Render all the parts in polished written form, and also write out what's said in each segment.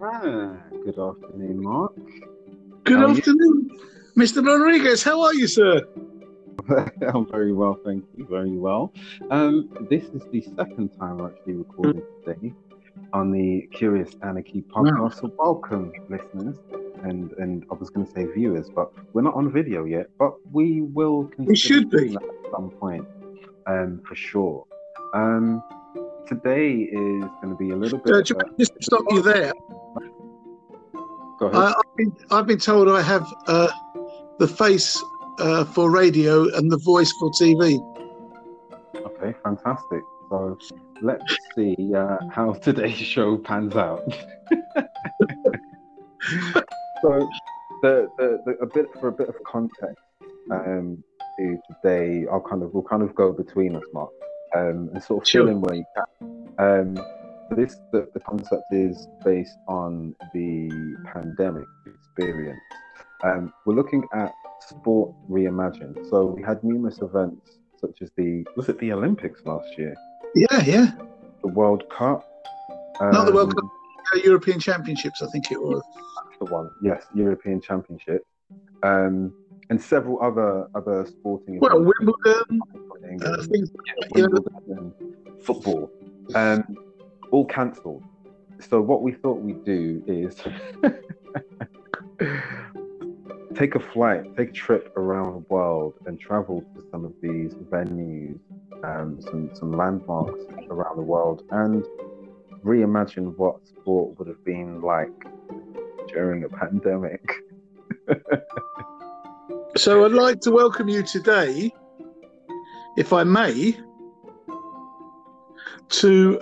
Good afternoon, Mark. Good afternoon, Mr. Rodriguez. How are you, sir? I'm very well, thank you. Very well. This is the second time we're actually recording today on the Curious Anarchy Podcast. So welcome, listeners, and I was going to say viewers, but we're not on video yet. But we will continue. We should be at some point, for sure. Today is going to be a little bit. Just to stop you there. Go ahead. I've been told I have the face for radio and the voice for TV. Okay, fantastic. So let's see how today's show pans out. So, a bit of context to today, we'll go between us, Mark, and sort of fill in where you can. The concept is based on the pandemic experience. We're looking at sport reimagined. So we had numerous events, such as the Olympics last year? Yeah. The World Cup. Not the World Cup. European Championships, I think it was. That's the one. Yes, European Championship. And several other sporting events. Wimbledon, things like Wimbledon, football. All cancelled. So what we thought we'd do is take a trip around the world and travel to some of these venues, some landmarks around the world, and reimagine what sport would have been like during a pandemic. So I'd like to welcome you today, if I may, to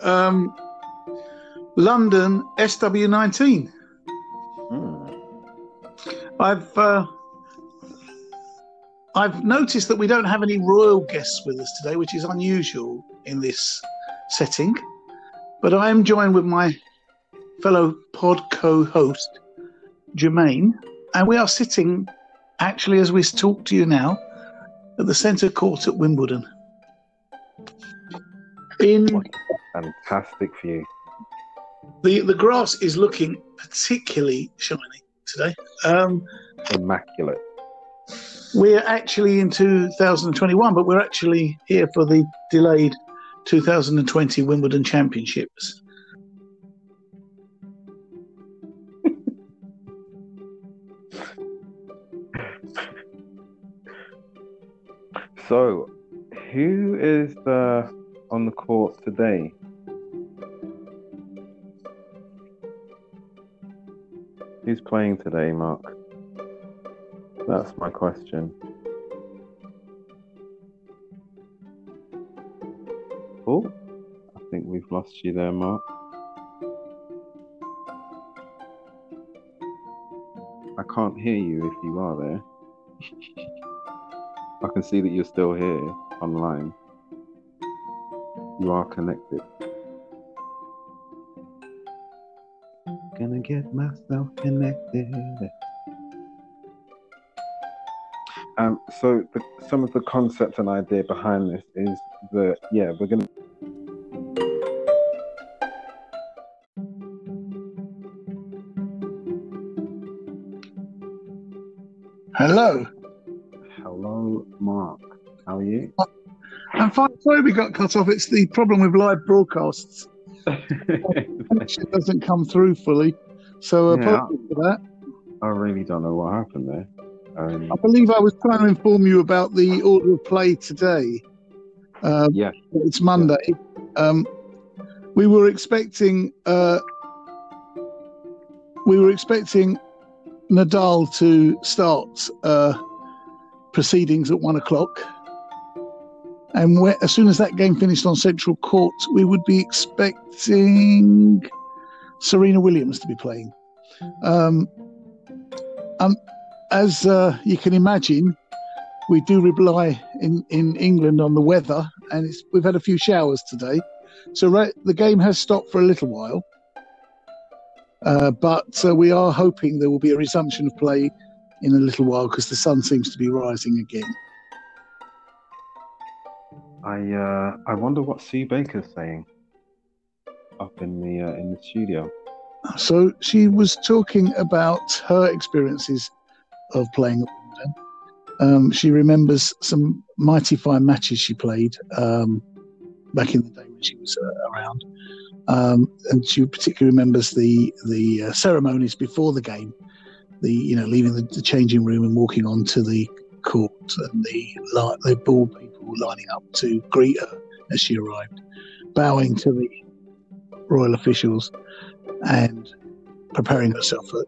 London SW19. I've noticed that we don't have any royal guests with us today, which is unusual in this setting. But I am joined with my fellow pod co-host, Jermaine, and we are sitting, actually, as we talk to you now, at the centre court at Wimbledon. What a fantastic view. The grass is looking particularly shiny today. Immaculate. We're actually in 2021, but we're actually here for the delayed 2020 Wimbledon Championships. So, who is on the court today? Who's playing today, Mark? That's my question. Oh, I think we've lost you there, Mark. I can't hear you if you are there. I can see that you're still here online. You are connected. Gonna get myself connected. So some of the concept and idea behind this is that, we're going to Hello, Mark. How are you? I'm fine. Sorry we got cut off. It's the problem with live broadcasts. It doesn't come through fully. So apologies for that. I really don't know what happened there. I believe I was trying to inform you about the order of play today. It's Monday. Yeah. We were expecting Nadal to start proceedings at 1:00, and as soon as that game finished on Central Court, we would be expecting Serena Williams to be playing. As you can imagine, we do rely in England on the weather, and we've had a few showers today. So the game has stopped for a little while, but we are hoping there will be a resumption of play in a little while because the sun seems to be rising again. I wonder what Sue Baker's saying up in the studio. So she was talking about her experiences of playing at Wimbledon. She remembers some mighty fine matches she played back in the day when she was around. And she particularly remembers the ceremonies before the game, leaving the changing room and walking onto the court, and the ball people lining up to greet her as she arrived, bowing to the royal officials and preparing herself for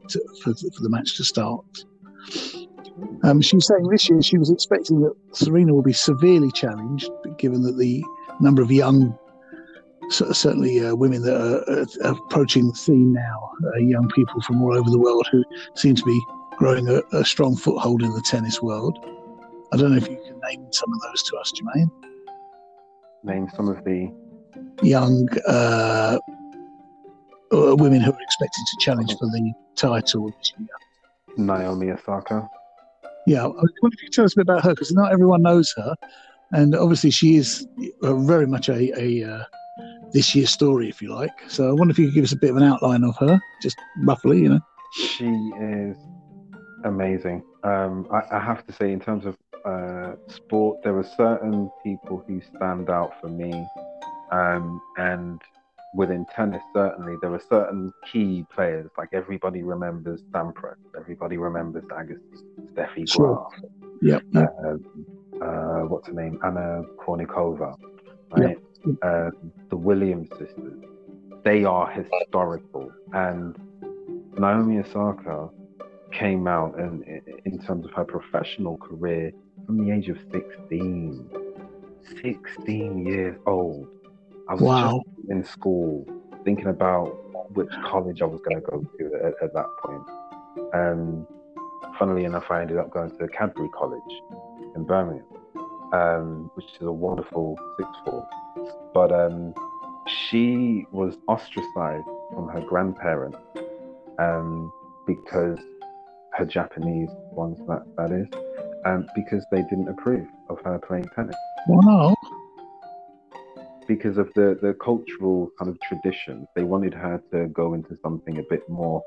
the match to start. She was saying this year she was expecting that Serena will be severely challenged, given that the number of young, certainly women that are approaching the scene now, young people from all over the world who seem to be growing a strong foothold in the tennis world. I don't know if you can name some of those to us, Jermaine. Name some of the young women who are expected to challenge for the title this year. Naomi Osaka. Yeah, I wonder if you could tell us a bit about her, because not everyone knows her, and obviously she is very much a this year's story, if you like. So I wonder if you could give us a bit of an outline of her, just roughly, you know. She is amazing. I have to say, in terms of sport, there are certain people who stand out for me, and within tennis, certainly, there are certain key players. Like, everybody remembers Sampras, everybody remembers Agassi, Steffi Graf, yep. What's her name? Anna Kournikova, right? Yep. The Williams sisters. They are historical. And Naomi Osaka came out, and in terms of her professional career, from the age of 16. 16 years old. I was just in school thinking about which college I was going to go to at that point. Funnily enough, I ended up going to Cadbury College in Birmingham, which is a wonderful sixth form. But she was ostracized from her grandparents because her Japanese ones, that is, because they didn't approve of her playing tennis. Wow. Because of the cultural kind of tradition, they wanted her to go into something a bit more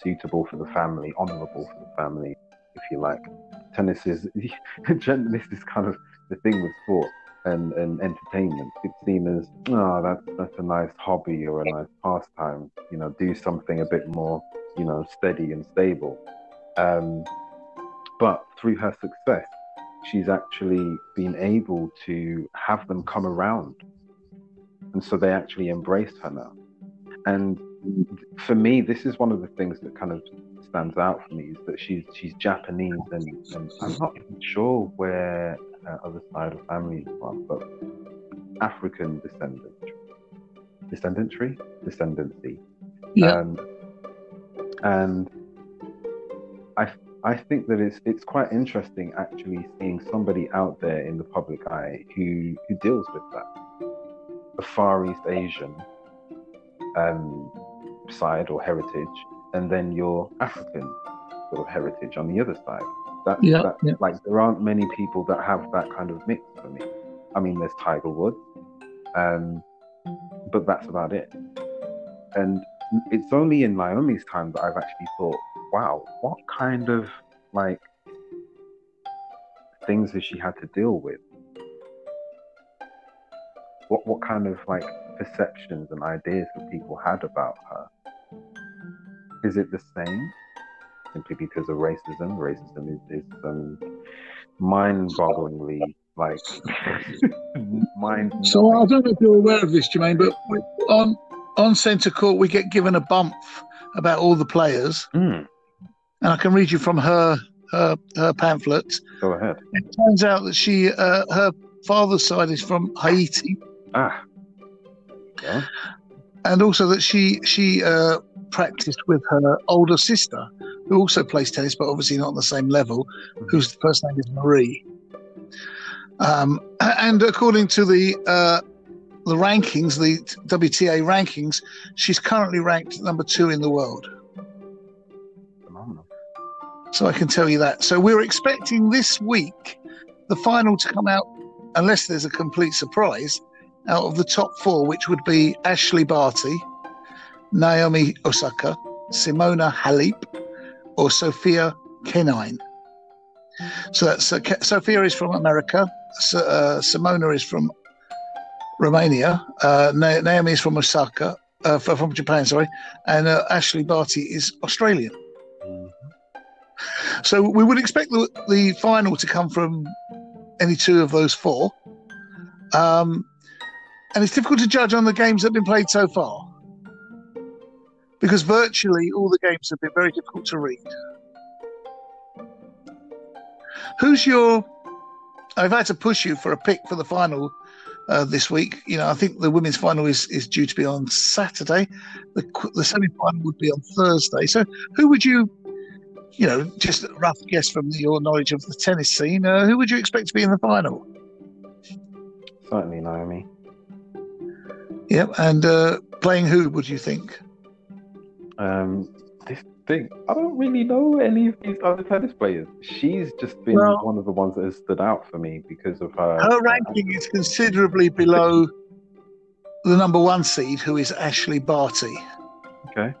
suitable for the family, honourable for the family, if you like. Tennis is kind of the thing with sport and entertainment. It's seen as, that's a nice hobby or a nice pastime. Do something a bit more, steady and stable. But through her success, she's actually been able to have them come around, and so they actually embrace her now. And for me, this is one of the things that kind of stands out for me, is that she's Japanese, and I'm not even sure where her other side of family is from, but African descendancy. Yeah. And I think that it's quite interesting, actually, seeing somebody out there in the public eye who deals with that. A Far East Asian side or heritage, and then your African sort of heritage on the other side. Like, there aren't many people that have that kind of mix for me. I mean, there's Tiger Woods, but that's about it. And it's only in Naomi's time that I've actually thought, wow, what kind of things has she had to deal with? What kind of perceptions and ideas that people had about her? Is it the same? Simply because of racism. Racism is mind-bogglingly mind. So I don't know if you're aware of this, Jermaine, but on centre court we get given a bump about all the players. Mm. And I can read you from her pamphlet. Go ahead. It turns out that she, her father's side is from Haiti. Ah. Yeah. And also that she practiced with her older sister, who also plays tennis, but obviously not on the same level, whose first name is Marie. And according to the rankings, the WTA rankings, she's currently ranked number 2 in the world. So I can tell you that. So we're expecting this week the final to come out, unless there's a complete surprise, out of the top 4, which would be Ashleigh Barty, Naomi Osaka, Simona Halep, or Sofia Kenine. So that's Sofia is from America. Simona is from Romania. Naomi is from Osaka, from Japan, sorry. And Ashleigh Barty is Australian. So we would expect the final to come from any two of those four. And it's difficult to judge on the games that have been played so far, because virtually all the games have been very difficult to read. Who's your... I've had to push you for a pick for the final this week. You know, I think the women's final is due to be on Saturday. The semi-final would be on Thursday. So who would you... You know, just a rough guess from your knowledge of the tennis scene. Who would you expect to be in the final? Certainly Naomi. Yep, and playing who would you think? I don't really know any of these other tennis players. She's just been one of the ones that has stood out for me because of her. Her ranking is considerably below the number one seed, who is Ashleigh Barty. Okay.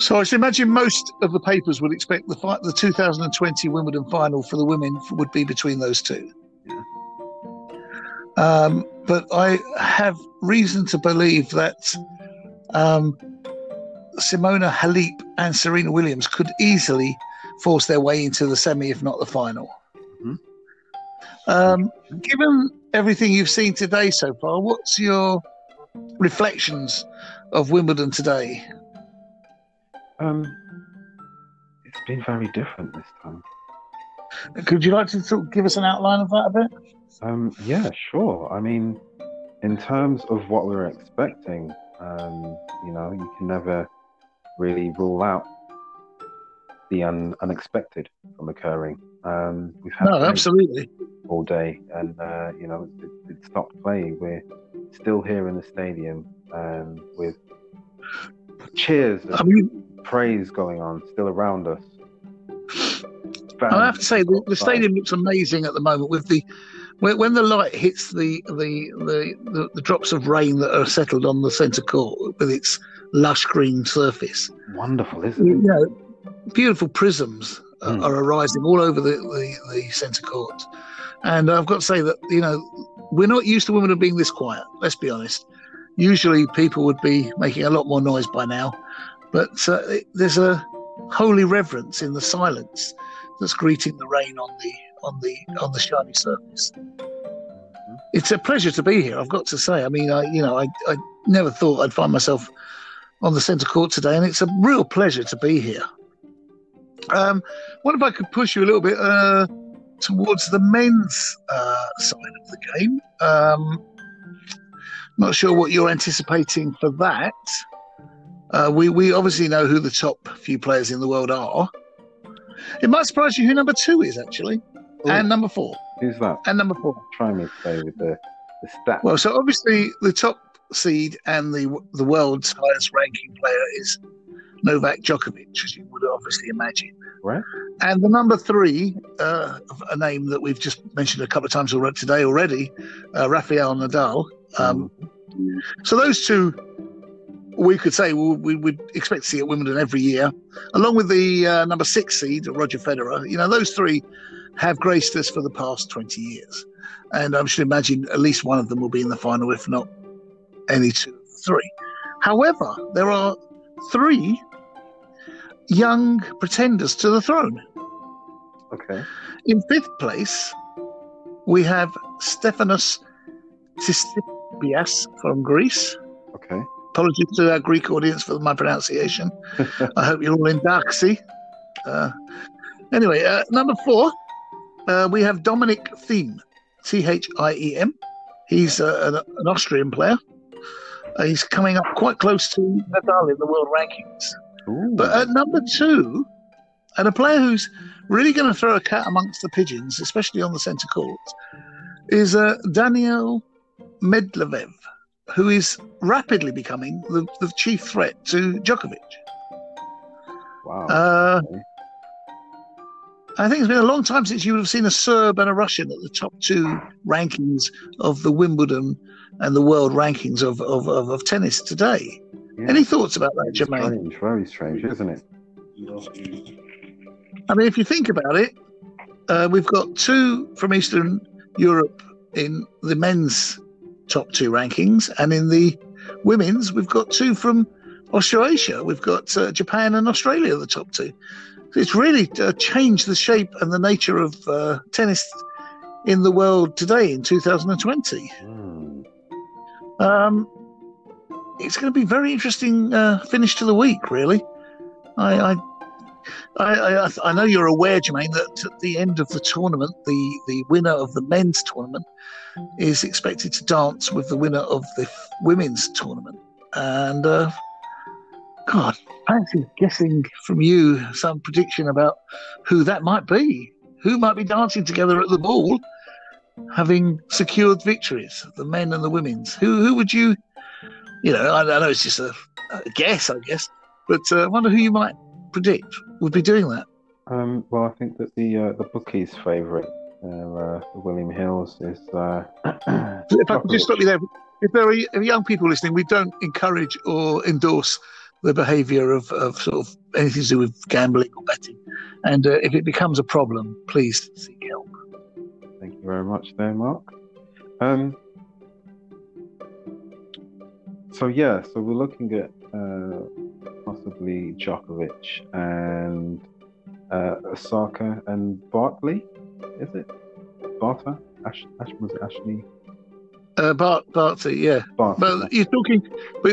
So I should imagine most of the papers would expect the 2020 Wimbledon final for the women would be between those two. Yeah. But I have reason to believe that Simona Halep and Serena Williams could easily force their way into the semi, if not the final. Mm-hmm. Given everything you've seen today so far, what's your reflections of Wimbledon today? It's been very different this time. Could you like to sort of give us an outline of that a bit? Yeah, sure. I mean, in terms of what we were expecting, you know, you can never really rule out the unexpected from occurring. We've had absolutely all day, and you know, it stopped playing. We're still here in the stadium with cheers. Praise going on still around us. I have to say the stadium looks amazing at the moment with when the light hits the drops of rain that are settled on the centre court with its lush green surface. Wonderful, isn't it? You know, beautiful prisms are arising all over the centre court, and I've got to say that, you know, we're not used to Wimbledon being this quiet. Let's be honest. Usually people would be making a lot more noise by now. But there's a holy reverence in the silence that's greeting the rain on the shiny surface. Mm-hmm. It's a pleasure to be here, I've got to say. I mean, I never thought I'd find myself on the centre court today, and it's a real pleasure to be here. What if I could push you a little bit towards the men's side of the game? Not sure what you're anticipating for that. We obviously know who the top few players in the world are. It might surprise you who number two is, actually. Ooh. And number four. Who's that? And number four. Trying to play with the stats. Well, so obviously the top seed and the world's highest ranking player is Novak Djokovic, as you would obviously imagine. Right. And the number three, a name that we've just mentioned a couple of times today already, Rafael Nadal. So those two... We could say we would expect to see at Wimbledon every year, along with the number six seed, Roger Federer. You know, those three have graced us for the past 20 years. And I should imagine at least one of them will be in the final, if not any two of the three. However, there are three young pretenders to the throne. Okay. In fifth place, we have Stefanos Tsitsipas from Greece. Okay. Apologies to our Greek audience for my pronunciation. I hope you're all in Agassi. Anyway, number four, we have Dominic Thiem, Thiem. He's an Austrian player. He's coming up quite close to Nadal in the world rankings. Ooh. But at number two, and a player who's really going to throw a cat amongst the pigeons, especially on the centre court, is Daniel Medvedev, who is rapidly becoming the chief threat to Djokovic. Wow. I think it's been a long time since you would have seen a Serb and a Russian at the top two rankings of the Wimbledon and the world rankings of tennis today. Yeah. Any thoughts about that, Jermaine? Strange, very strange, isn't it? I mean, if you think about it, we've got two from Eastern Europe in the men's top two rankings, and in the women's, we've got two from Australasia. We've got Japan and Australia the top two. So it's really changed the shape and the nature of tennis in the world today in 2020. It's going to be very interesting finish to the week, really. I know you're aware, Jermaine, that at the end of the tournament, the winner of the men's tournament is expected to dance with the winner of the women's tournament. And, God, fancy guessing from you some prediction about who that might be. Who might be dancing together at the ball, having secured victories, the men and the women's? Who would you, I know it's just a guess, I guess, but I wonder who you might predict would be doing that. Well, I think that the bookies' favourite, William Hills, is. If I could just stop you there, if there are young people listening, we don't encourage or endorse the behaviour of sort of anything to do with gambling or betting, and if it becomes a problem, please seek help. Thank you very much, there, Mark. So we're looking at possibly Djokovic and Osaka and Bartley, is it? Barta? Was it Ashleigh? Barty, yeah. Barty. But you're talking,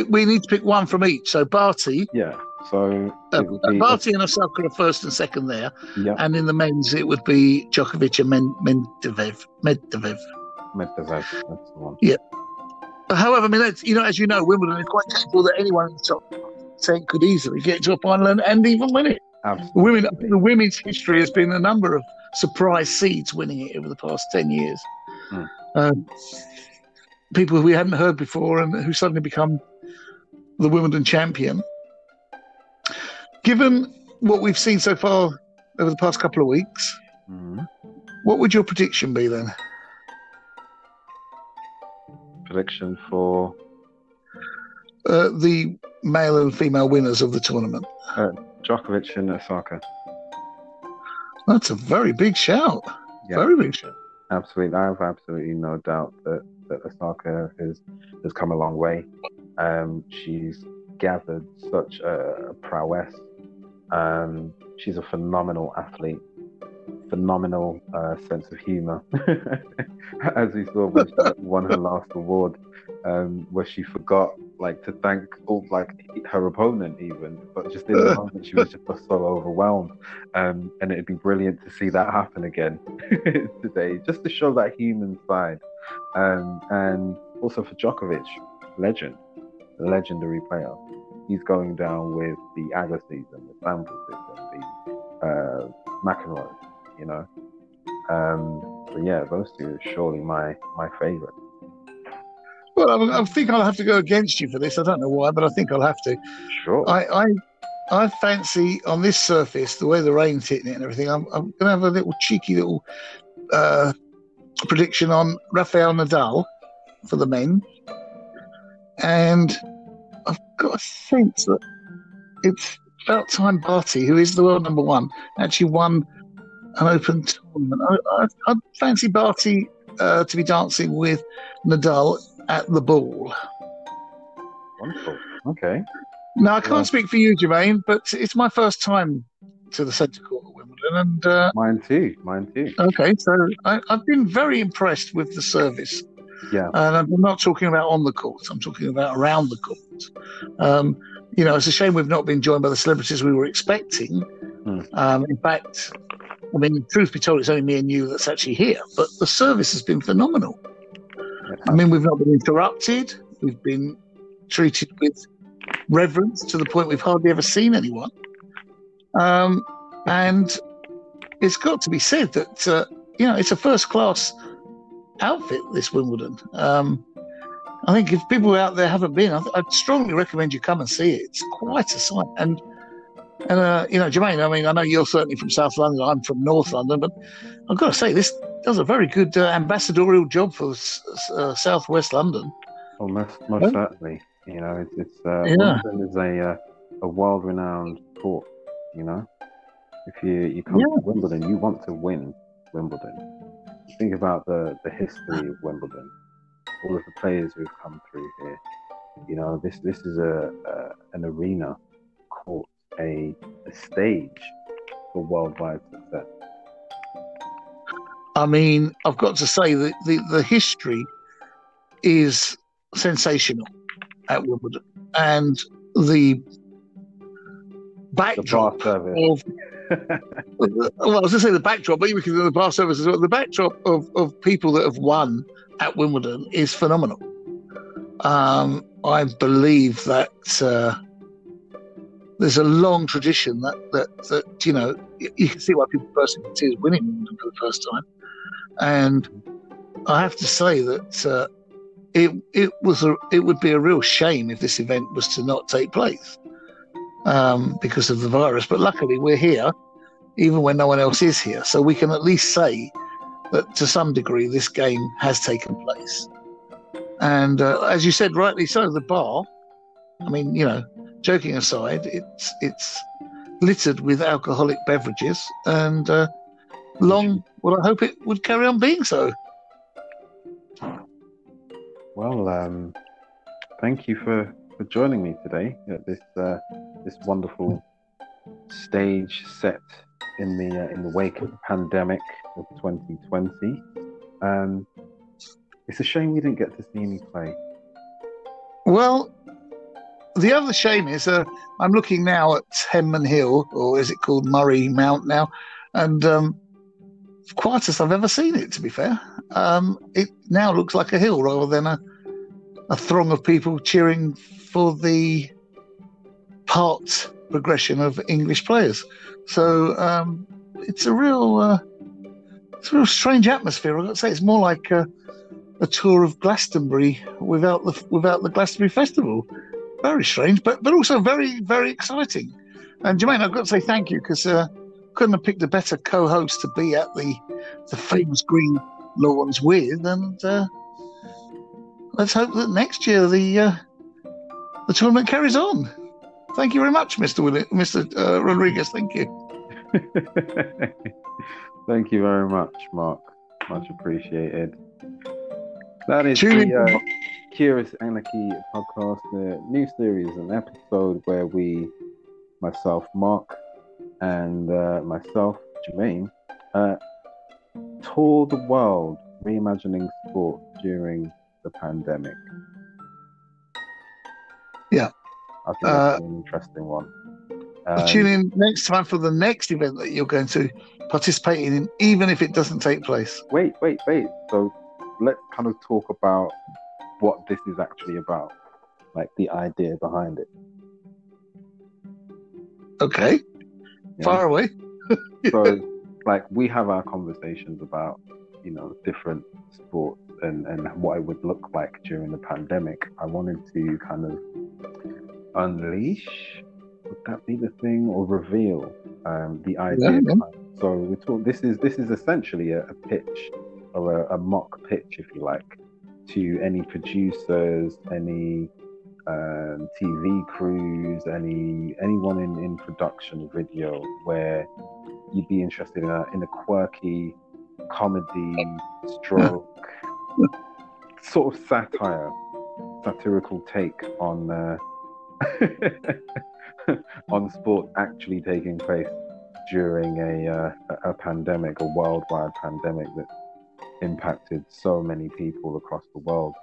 we need to pick one from each. So Barty. Yeah. So Barty and Osaka are first and second there. Yeah. And in the men's, it would be Djokovic and Medvedev. That's the one. Yeah. But however, I mean, as you know, Wimbledon is quite capable that anyone in the top 10 could easily get to a final and even win it. Absolutely. The women's history has been a number of surprise seeds winning it over the past 10 years. Mm. People who we hadn't heard before and who suddenly become the Wimbledon champion. Given what we've seen so far over the past couple of weeks, What would your prediction be then? Prediction for the male and female winners of the tournament. Djokovic and Osaka. That's a very big shout. Yep. Very big shout. Absolutely, I have absolutely no doubt that Osaka has come a long way. She's gathered such a prowess. She's a phenomenal athlete, phenomenal sense of humour, as we saw when she won her last award, where she forgot to thank her opponent even, but just in the moment she was just so overwhelmed, and it'd be brilliant to see that happen again today, just to show that human side. And also for Djokovic, legendary player, he's going down with the Agassi's and the Sampras and the McEnroe, but yeah, those two are surely my favourite. Well, I think I'll have to go against you for this. I don't know why, but I think I'll have to. Sure. I fancy on this surface, the way the rain's hitting it and everything, I'm going to have a little cheeky little prediction on Rafael Nadal for the men. And I've got a sense that it's about time Barty, who is the world number one, actually won an open tournament. I fancy Barty to be dancing with Nadal at the ball. Wonderful. Okay. Now, I can't speak for you, Jermaine, but it's my first time to the Centre Court at Wimbledon. And, Mine too. Okay, so I've been very impressed with the service. Yeah. And I'm not talking about on the court. I'm talking about around the court. It's a shame we've not been joined by the celebrities we were expecting. Mm. In fact, I mean, truth be told, it's only me and you that's actually here. But the service has been phenomenal. I mean, we've not been interrupted. We've been treated with reverence to the point we've hardly ever seen anyone. And it's got to be said that, it's a first-class outfit, this Wimbledon. I think if people out there haven't been, I'd strongly recommend you come and see it. It's quite a sight. And And, Jermaine, I mean, I know you're certainly from South London, I'm from North London, but I've got to say, this does a very good ambassadorial job for South West London. Well, most certainly. You know, London is a world-renowned sport, you know. If you come to Wimbledon, you want to win Wimbledon. Think about the history of Wimbledon, all of the players who've come through here. You know, this is an arena, court, a stage for worldwide success. I mean, I've got to say that the history is sensational at Wimbledon, and the backdrop of the backdrop, but we can do the bar service as well. The backdrop of people that have won at Wimbledon is phenomenal. I believe that there's a long tradition that you can see why people first see is winning Wimbledon for the first time, and I have to say that it would be a real shame if this event was to not take place. Because of the virus, but luckily we're here, even when no one else is here. So we can at least say that to some degree this game has taken place. And as you said, rightly so, the bar, I mean, joking aside, it's littered with alcoholic beverages and I hope it would carry on being so. Well, thank you for joining me today at this wonderful stage set in the wake of the pandemic of 2020. It's a shame we didn't get to see any play. Well, the other shame is I'm looking now at Henman Hill, or is it called Murray Mount now? And it's quietest I've ever seen it, to be fair. It now looks like a hill rather than a throng of people cheering for the part progression of English players. So it's a real strange atmosphere. I've got to say, it's more like a tour of Glastonbury without the Glastonbury Festival. Very strange, but also very, very exciting. And Jermaine, I've got to say thank you, because couldn't have picked a better co-host to be at the famous green lawns with. And let's hope that next year the tournament carries on. Thank you very much, Mr. Rodriguez. Thank you. Thank you very much, Mark. Much appreciated. That is the Curious Anarchy podcast, the new series, an episode where myself, Mark, and myself, Jermaine, tour the world reimagining sport during the pandemic. Yeah. I think that's an interesting one. Tune in next time for the next event that you're going to participate in, even if it doesn't take place. Wait. So let's kind of talk about what this is actually about, like the idea behind it. Okay. Yeah. Far away. So, like, we have our conversations about, different sports and what it would look like during the pandemic. I wanted to kind of unleash, would that be the thing, or reveal the idea. So we talk, this is essentially a pitch, or a mock pitch, if you like, to any producers, any TV crews, anyone in production video, where you'd be interested in a quirky comedy stroke sort of satirical take on on sport actually taking place during a pandemic, a worldwide pandemic that impacted so many people across the world.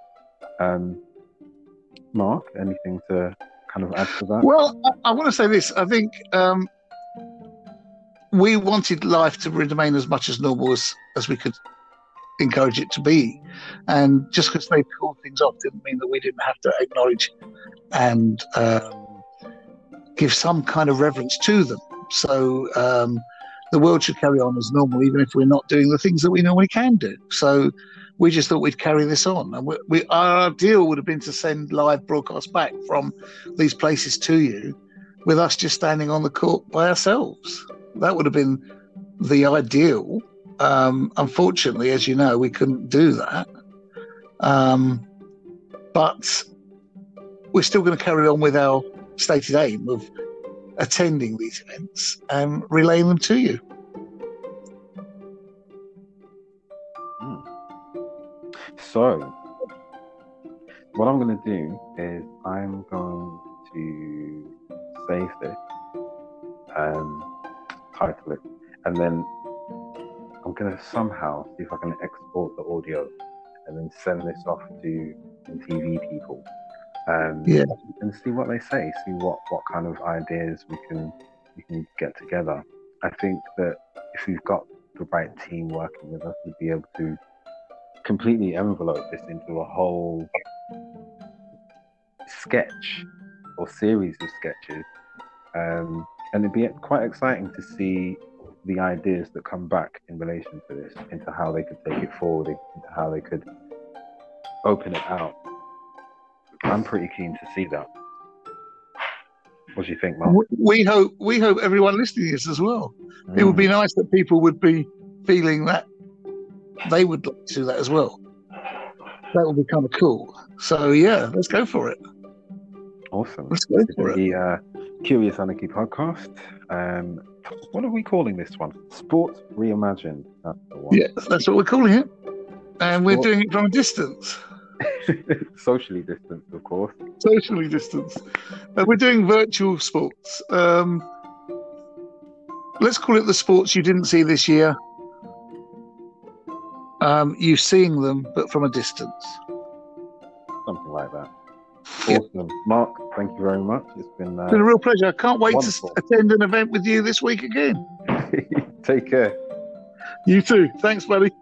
Mark, anything to kind of add to that? Well, I want to say this. I think we wanted life to remain as much as normal as we could encourage it to be, and just because they pulled things off didn't mean that we didn't have to acknowledge and give some kind of reverence to them. So the world should carry on as normal, even if we're not doing the things that we normally can do. So we just thought we'd carry this on, and our ideal would have been to send live broadcasts back from these places to you, with us just standing on the court by ourselves. That would have been the ideal. Unfortunately, as you know, we couldn't do that. But we're still going to carry on with our stated aim of attending these events and relaying them to you. So, what I'm going to do is I'm going to save this, title it, and then I'm going to somehow see if I can export the audio and then send this off to TV people. And see what they say, see what kind of ideas we can get together. I think that if we've got the right team working with us, we'll be able to completely envelope this into a whole sketch or series of sketches, and it'd be quite exciting to see the ideas that come back in relation to this, into how they could take it forward, into how they could open it out. I'm pretty keen to see that. What do you think, Mark? We hope everyone listening is as well. Mm. It would be nice that people would be feeling that they would like to do that as well. That would be kind of cool. So yeah, let's go for it. Awesome. Let's go for it. The Curious Anarchy podcast. What are we calling this one? Sports Reimagined. That's the one. Yeah, that's what we're calling it. And we're doing it from a distance. Socially distanced, of course. Socially distanced. We're doing virtual sports. Let's call it the sports you didn't see this year. You seeing them, but from a distance. Something like that. Awesome. Yeah. Mark, thank you very much. It's been a real pleasure. I can't wait to attend an event with you this week again. Take care. You too. Thanks, buddy.